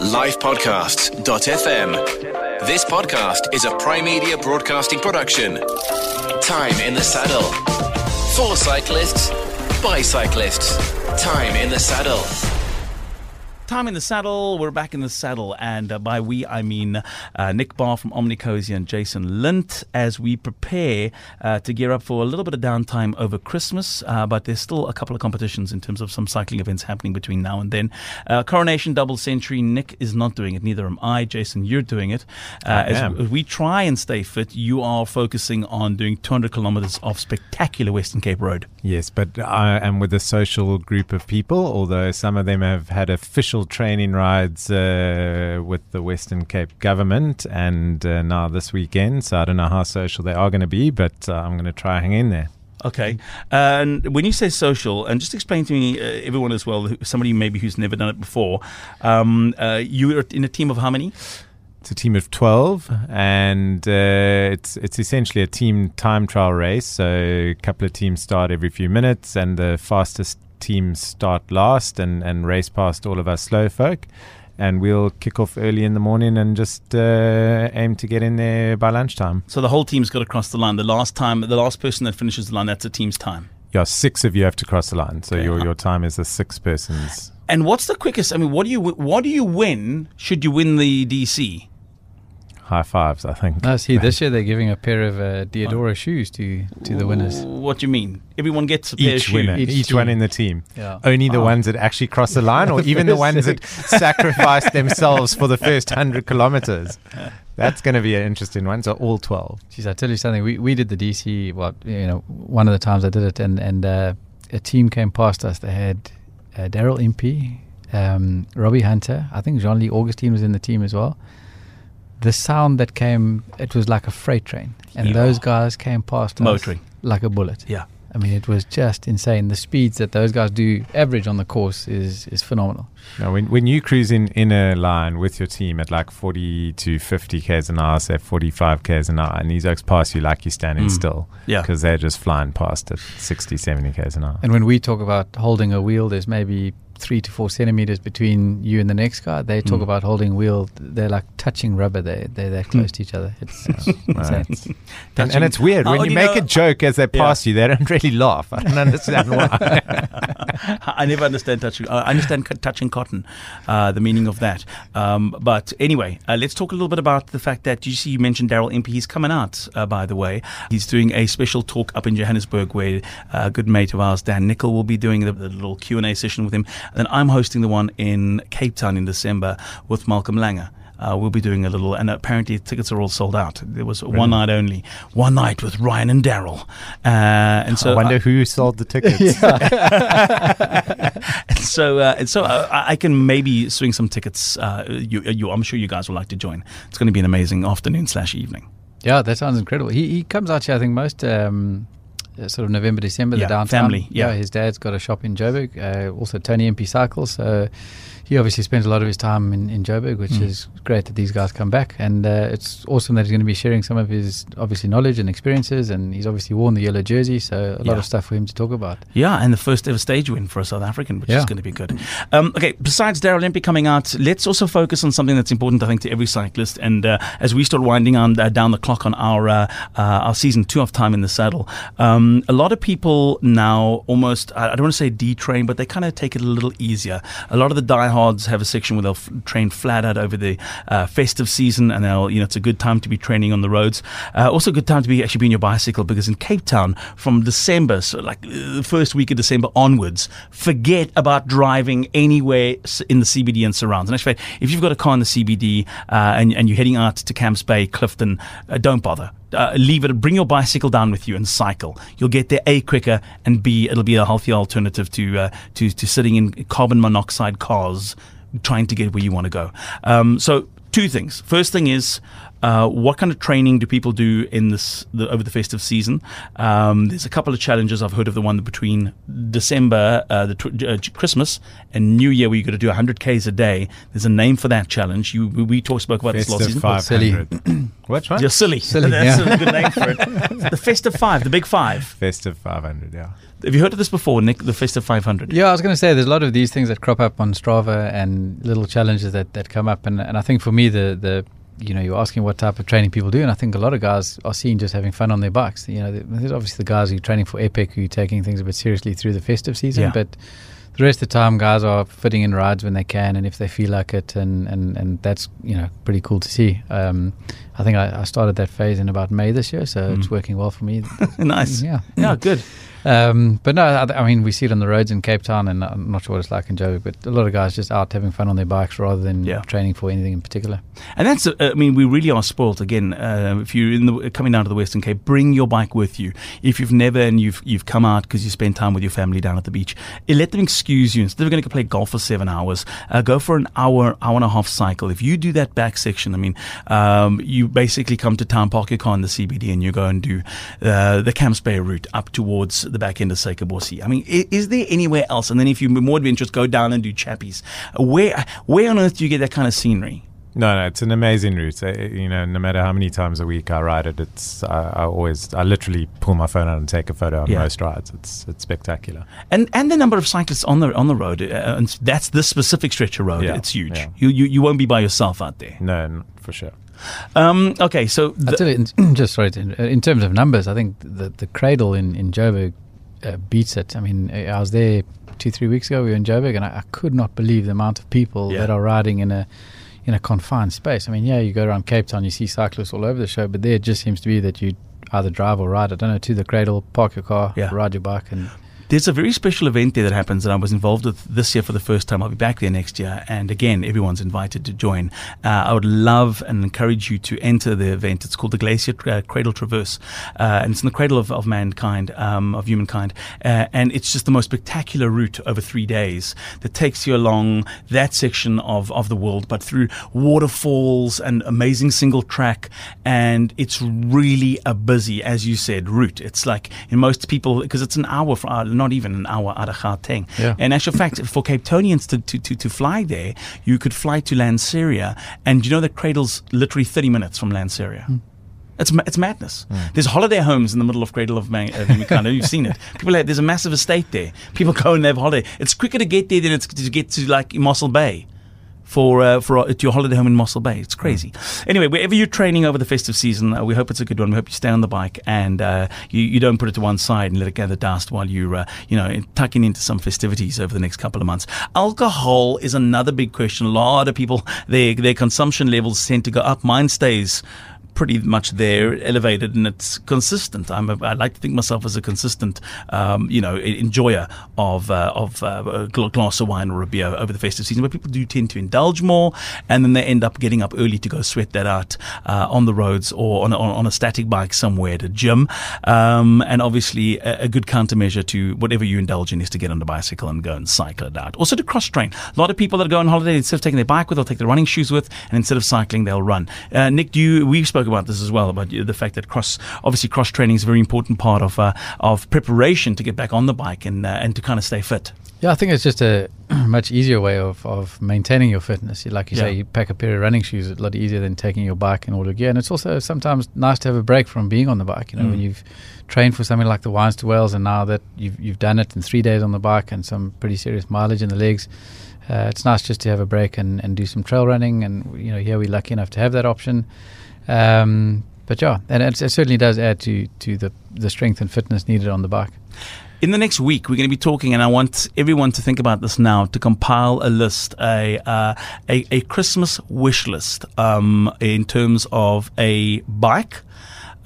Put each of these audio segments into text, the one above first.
livepodcasts.fm. This podcast is a Prime Media Broadcasting production. Time in the Saddle. For cyclists, by cyclists. Time in the Saddle. Time in the Saddle. We're back in the saddle, and by we I mean Nick Barr from Omnicozy and Jason Lindt, as we prepare to gear up for a little bit of downtime over Christmas, but there's still a couple of competitions in terms of some cycling events happening between now and then. Coronation Double Century, Nick is not doing it, neither am I. Jason, you're doing it. As we try and stay fit, you are focusing on doing 200 kilometers of spectacular Western Cape Road. Yes, but I am with a social group of people, although some of them have had official training rides with the Western Cape government, and now this weekend, so I don't know how social they are going to be, but I'm going to try hang in there. Okay. And when you say social, and just explain to me, everyone as well, somebody maybe who's never done it before, you are in a team of how many? It's a team of 12, and it's essentially a team time trial race, so a couple of teams start every few minutes, and the fastest teams start last and race past all of us slow folk, and we'll kick off early in the morning and just aim to get in there by lunchtime. So the whole team's got to cross the line. The last person that finishes the line, that's a team's time. Yeah, 6 of you have to cross the line, so okay. Your time is the 6 persons. And what's the quickest? I mean, what do you win? Should you win the DC? High fives, I think. I see. This year they're giving a pair of Diodora shoes to the winners. What do you mean? Everyone gets a pair of shoes. Winner, each one in the team. Yeah. Only the ones that actually cross the line, or even the ones that sacrifice themselves for the first 100 kilometers. That's going to be an interesting one. So all 12. Jeez, I tell you something. We did the DC. Well, you know, one of the times I did it, and a team came past us. They had Daryl Impey, Robbie Hunter. I think Jean Lee Augustine was in the team as well. The sound that came, it was like a freight train. And those guys came past motoring us like a bullet. Yeah. I mean, it was just insane. The speeds that those guys do average on the course is phenomenal. Now, when you cruise in a line with your team at like 40 to 50 k's an hour, say 45 k's an hour, and these oaks pass you like you're standing still. Yeah. Because they're just flying past at 60, 70 k's an hour. And when we talk about holding a wheel, there's maybe 3 to 4 centimeters between you and the next guy. They talk about holding wheel. They're like touching rubber. They're that close to each other. It's insane. And it's weird. When you make a joke as they pass you, they don't really laugh. I don't understand why. I never understand touching. I understand touching cotton, the meaning of that. But anyway, let's talk a little bit about the fact that you mentioned Daryl Impey. He's coming out, by the way. He's doing a special talk up in Johannesburg where a good mate of ours, Dan Nickel, will be doing the little Q&A session with him. And I'm hosting the one in Cape Town in December with Malcolm Langer. We'll be doing a little, and apparently tickets are all sold out. There was one night only. One night with Ryan and Daryl. And so I wonder who sold the tickets. and so I can maybe swing some tickets. I'm sure you guys will like to join. It's going to be an amazing afternoon/evening. Yeah, that sounds incredible. He comes out here, I think, most... sort of November, December, the downtown. Family, yeah. His dad's got a shop in Joburg, also Tony Impey Cycles. So he obviously spends a lot of his time in Joburg, which is great that these guys come back. And it's awesome that he's going to be sharing some of his, obviously, knowledge and experiences. And he's obviously worn the yellow jersey, so a lot of stuff for him to talk about. Yeah, and the first ever stage win for a South African, which is going to be good. Okay, besides Daryl Impey coming out, let's also focus on something that's important, I think, to every cyclist. And as we start winding on, down the clock on our season 2 of Time in the Saddle, a lot of people now almost, I don't want to say detrain, but they kind of take it a little easier. A lot of the diehards have a section where they'll train flat out over the festive season, and they'll, it's a good time to be training on the roads. Also a good time to be on your bicycle, because in Cape Town from December, so like the first week of December onwards, forget about driving anywhere in the CBD and surrounds. And actually, if you've got a car in the CBD and you're heading out to Camps Bay, Clifton, don't bother. Leave it, bring your bicycle down with you and cycle. You'll get there A, quicker, and B, it'll be a healthier alternative to sitting in carbon monoxide cars trying to get where you want to go. So 2 things. First thing is, what kind of training do people do in this over the festive season? There's a couple of challenges. I've heard of the one between December, Christmas, and New Year, where you've got to do 100 Ks a day. There's a name for that challenge. We spoke about this last season. Festive 500. Which one? You're silly. That's a good name for it. The Festive 5, the Big 5. Festive 500, yeah. Have you heard of this before, Nick, the Festive 500? Yeah, I was going to say, there's a lot of these things that crop up on Strava and little challenges that come up. And I think for me, the you know, you're asking what type of training people do. And I think a lot of guys are seen just having fun on their bikes. You know, there's obviously the guys who are training for Epic, who are taking things a bit seriously through the festive season. Yeah. But the rest of the time, guys are fitting in rides when they can and if they feel like it. And that's, you know, pretty cool to see. I think I started that phase in about May this year, so it's working well for me. Nice. Yeah, good. But no, I mean, we see it on the roads in Cape Town, and I'm not sure what it's like in Joburg, but a lot of guys just out having fun on their bikes rather than training for anything in particular. And that's, I mean, we really are spoiled. Again, if you're coming down to the Western Cape, bring your bike with you. If you've never and you've come out because you spend time with your family down at the beach, let them excuse you. Instead of going to play golf for 7 hours, go for an hour and a half cycle. If you do that back section, I mean, you basically come to town, park your car in the CBD, and you go and do the Camps Bay route up towards the back end of Saka Borsi. I mean, is there anywhere else? And then if you're more adventurous, go down and do Chappies. Where on earth do you get that kind of scenery? No, it's an amazing route. You know, no matter how many times a week I ride it, I literally pull my phone out and take a photo on most rides. It's spectacular. And the number of cyclists on the road, and that's this specific stretch of road. Yeah, it's huge. Yeah. You won't be by yourself out there. No, for sure. Okay, so in terms of numbers, I think the Cradle in Joburg beats it. I mean, I was there 2-3 weeks ago. We were in Joburg, and I could not believe the amount of people that are riding in a confined space. I mean, you go around Cape Town, you see cyclists all over the show, but there it just seems to be that you either drive or ride, I don't know, to the Cradle, park your car, ride your bike. And there's a very special event there that happens that I was involved with this year for the first time. I'll be back there next year, and again, everyone's invited to join. I would love and encourage you to enter the event. It's called the Glacier Cradle Traverse, and it's in the Cradle of Mankind, of Humankind, and it's just the most spectacular route over 3 days that takes you along that section of the world, but through waterfalls and amazing single track, and it's really a busy, as you said, route. It's like in most people, because it's an hour for our not even an hour out of Gauteng. In actual fact, for Cape Townians to fly there, you could fly to Lanseria, and you know the Cradle's literally 30 minutes from Lanseria. It's madness. There's holiday homes in the middle of Cradle of Mankind. You've seen it. There's a massive estate there. People go and they have holiday. It's quicker to get there than it's to get to like Mossel Bay. To your holiday home in Mossel Bay. It's crazy. Anyway, wherever you're training over the festive season, we hope it's a good one. We hope you stay on the bike and you don't put it to one side and let it gather dust while you're tucking into some festivities over the next couple of months. Alcohol is another big question. A lot of people, their consumption levels tend to go up. Mine stays pretty much there, elevated, and it's consistent. I like to think myself as a consistent, enjoyer of a glass of wine or a beer over the festive season, but people do tend to indulge more, and then they end up getting up early to go sweat that out on the roads or on a static bike somewhere at a gym. And obviously, a good countermeasure to whatever you indulge in is to get on the bicycle and go and cycle it out. Also to cross-train. A lot of people that go on holiday, instead of taking their bike with, they'll take their running shoes with, and instead of cycling, they'll run. Nick, we spoke about this as well, about the fact that cross training is a very important part of preparation to get back on the bike and to kind of stay fit. Yeah, I think it's just a much easier way of maintaining your fitness. Like you say, you pack a pair of running shoes, it's a lot easier than taking your bike and all your gear. And it's also sometimes nice to have a break from being on the bike. You know, when you've trained for something like the Wines to Wales, and now that you've done it in 3 days on the bike and some pretty serious mileage in the legs, it's nice just to have a break and do some trail running. And you know, here we're lucky enough to have that option. But yeah, and it certainly does add to the strength and fitness needed on the bike. In the next week, we're going to be talking, and I want everyone to think about this now, to compile a list, a Christmas wish list, in terms of a bike.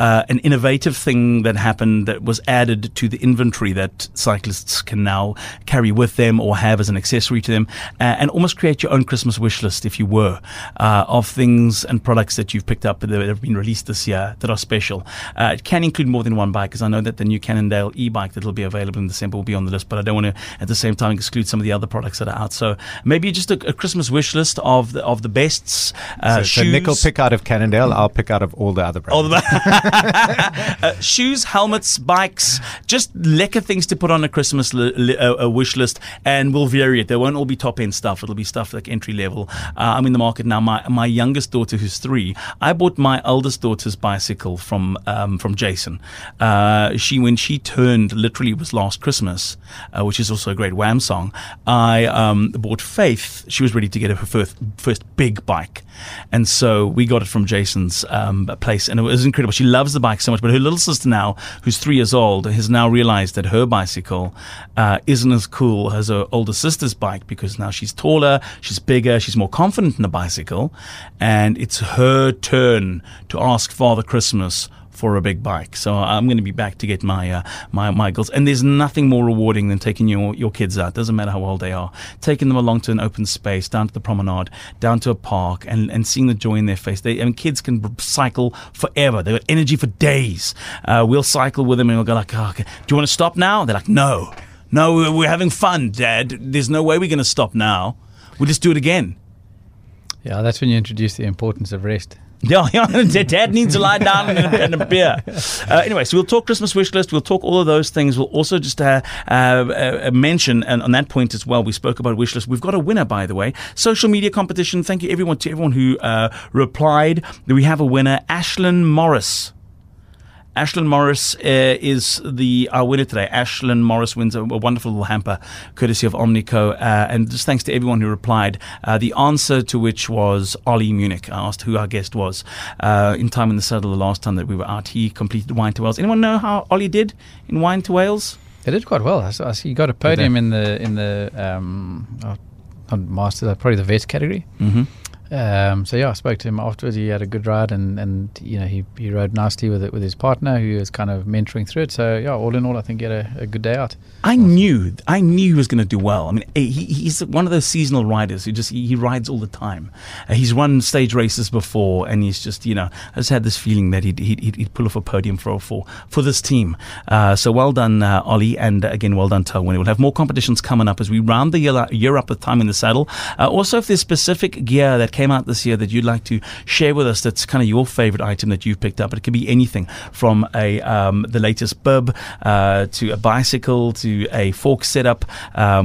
An innovative thing that happened that was added to the inventory that cyclists can now carry with them or have as an accessory to them, and almost create your own Christmas wish list, if you were, of things and products that you've picked up that have been released this year that are special. It can include more than one bike, because I know that the new Cannondale e-bike that will be available in December will be on the list, but I don't want to at the same time exclude some of the other products that are out. So maybe just a Christmas wish list of the bests. So Nick will pick out of Cannondale, I'll pick out of all the other brands. Shoes, helmets, bikes, just lekker things to put on a Christmas wish list, and we'll vary it. They won't all be top-end stuff. It'll be stuff like entry level. I'm in the market now. My youngest daughter, who's 3, I bought my eldest daughter's bicycle from Jason. When she turned, literally was last Christmas, which is also a great Wham song, I bought Faith. She was ready to get her first big bike. And so we got it from Jason's place, and it was incredible. She loves the bike so much, but her little sister now, who's 3 years old, has now realized that her bicycle isn't as cool as her older sister's bike, because now she's taller, she's bigger, she's more confident in the bicycle, and it's her turn to ask Father Christmas for a big bike. So I'm going to be back to get my my girls. And there's nothing more rewarding than taking your kids out. Doesn't matter how old they are. Taking them along to an open space, down to the promenade, down to a park, and seeing the joy in their face. Kids can cycle forever. They've got energy for days. We'll cycle with them and we'll go like, oh, okay. Do you want to stop now? They're like, no, we're having fun, Dad. There's no way we're going to stop now. We'll just do it again. Yeah, that's when you introduce the importance of rest. Yeah, Dad needs to lie down and a beer. Anyway, so we'll talk Christmas wish list. We'll talk all of those things. We'll also just mention, and on that point as well, we spoke about wish list. We've got a winner, by the way. Social media competition. Thank you, everyone, to everyone who replied. We have a winner, Ashlyn Morris. Ashlyn Morris is our winner today. Ashlyn Morris wins a wonderful little hamper, courtesy of Omnico. And just thanks to everyone who replied, the answer to which was Ollie Munich. I asked who our guest was in Time in the Saddle the last time that we were out. He completed Wine to Wales. Anyone know how Ollie did in Wine to Wales? They did quite well. I see he got a podium in the Masters, probably the Vets category. Mm-hmm. I spoke to him afterwards. He had a good ride, and you know, he rode nicely with his partner, who was kind of mentoring through it. So yeah, all in all, I think he had a good day out. I knew he was going to do well. I mean, he's one of those seasonal riders who just he rides all the time. He's run stage races before, and he's just, you know, I just had this feeling that he'd pull off a podium for this team. So well done, Ollie, and again well done to our winner. We'll have more competitions coming up as we round the year up with Time in the Saddle. Also, if there's specific gear that came out this year that you'd like to share with us, that's kind of your favorite item that you've picked up. It could be anything from the latest bib to a bicycle to a fork setup.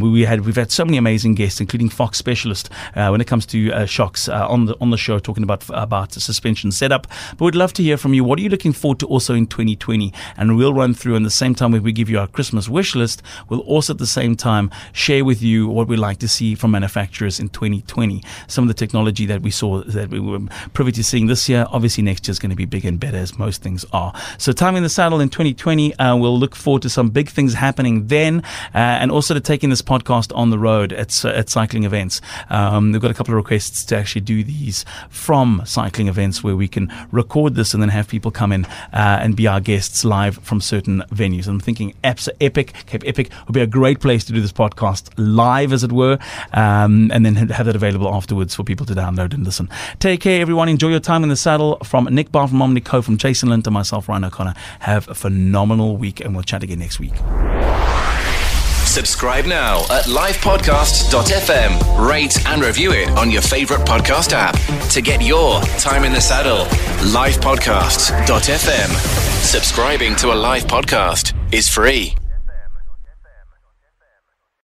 We've had so many amazing guests, including Fox specialist when it comes to shocks on the show, talking about suspension setup. But we'd love to hear from you. What are you looking forward to also in 2020? And we'll run through, and the same time we give you our Christmas wish list, we'll also at the same time share with you what we'd like to see from manufacturers in 2020. Some of the technology that we saw, that we were privy to seeing this year. Obviously next year is going to be bigger and better, as most things are. So Time in the Saddle in 2020, we'll look forward to some big things happening then, and also to taking this podcast on the road at cycling events. They've got a couple of requests to actually do these from cycling events, where we can record this and then have people come in and be our guests live from certain venues. I'm thinking Epic, Cape Epic would be a great place to do this podcast live, as it were, and then have that available afterwards for people to download and listen. Take care, everyone. Enjoy your Time in the Saddle. From Nick Barr, from Omnico, from Jason Lindt, and myself, Ryan O'Connor. Have a phenomenal week, and we'll chat again next week. Subscribe now at livepodcasts.fm. Rate and review it on your favorite podcast app to get your Time in the Saddle. Livepodcasts.fm. Subscribing to a live podcast is free.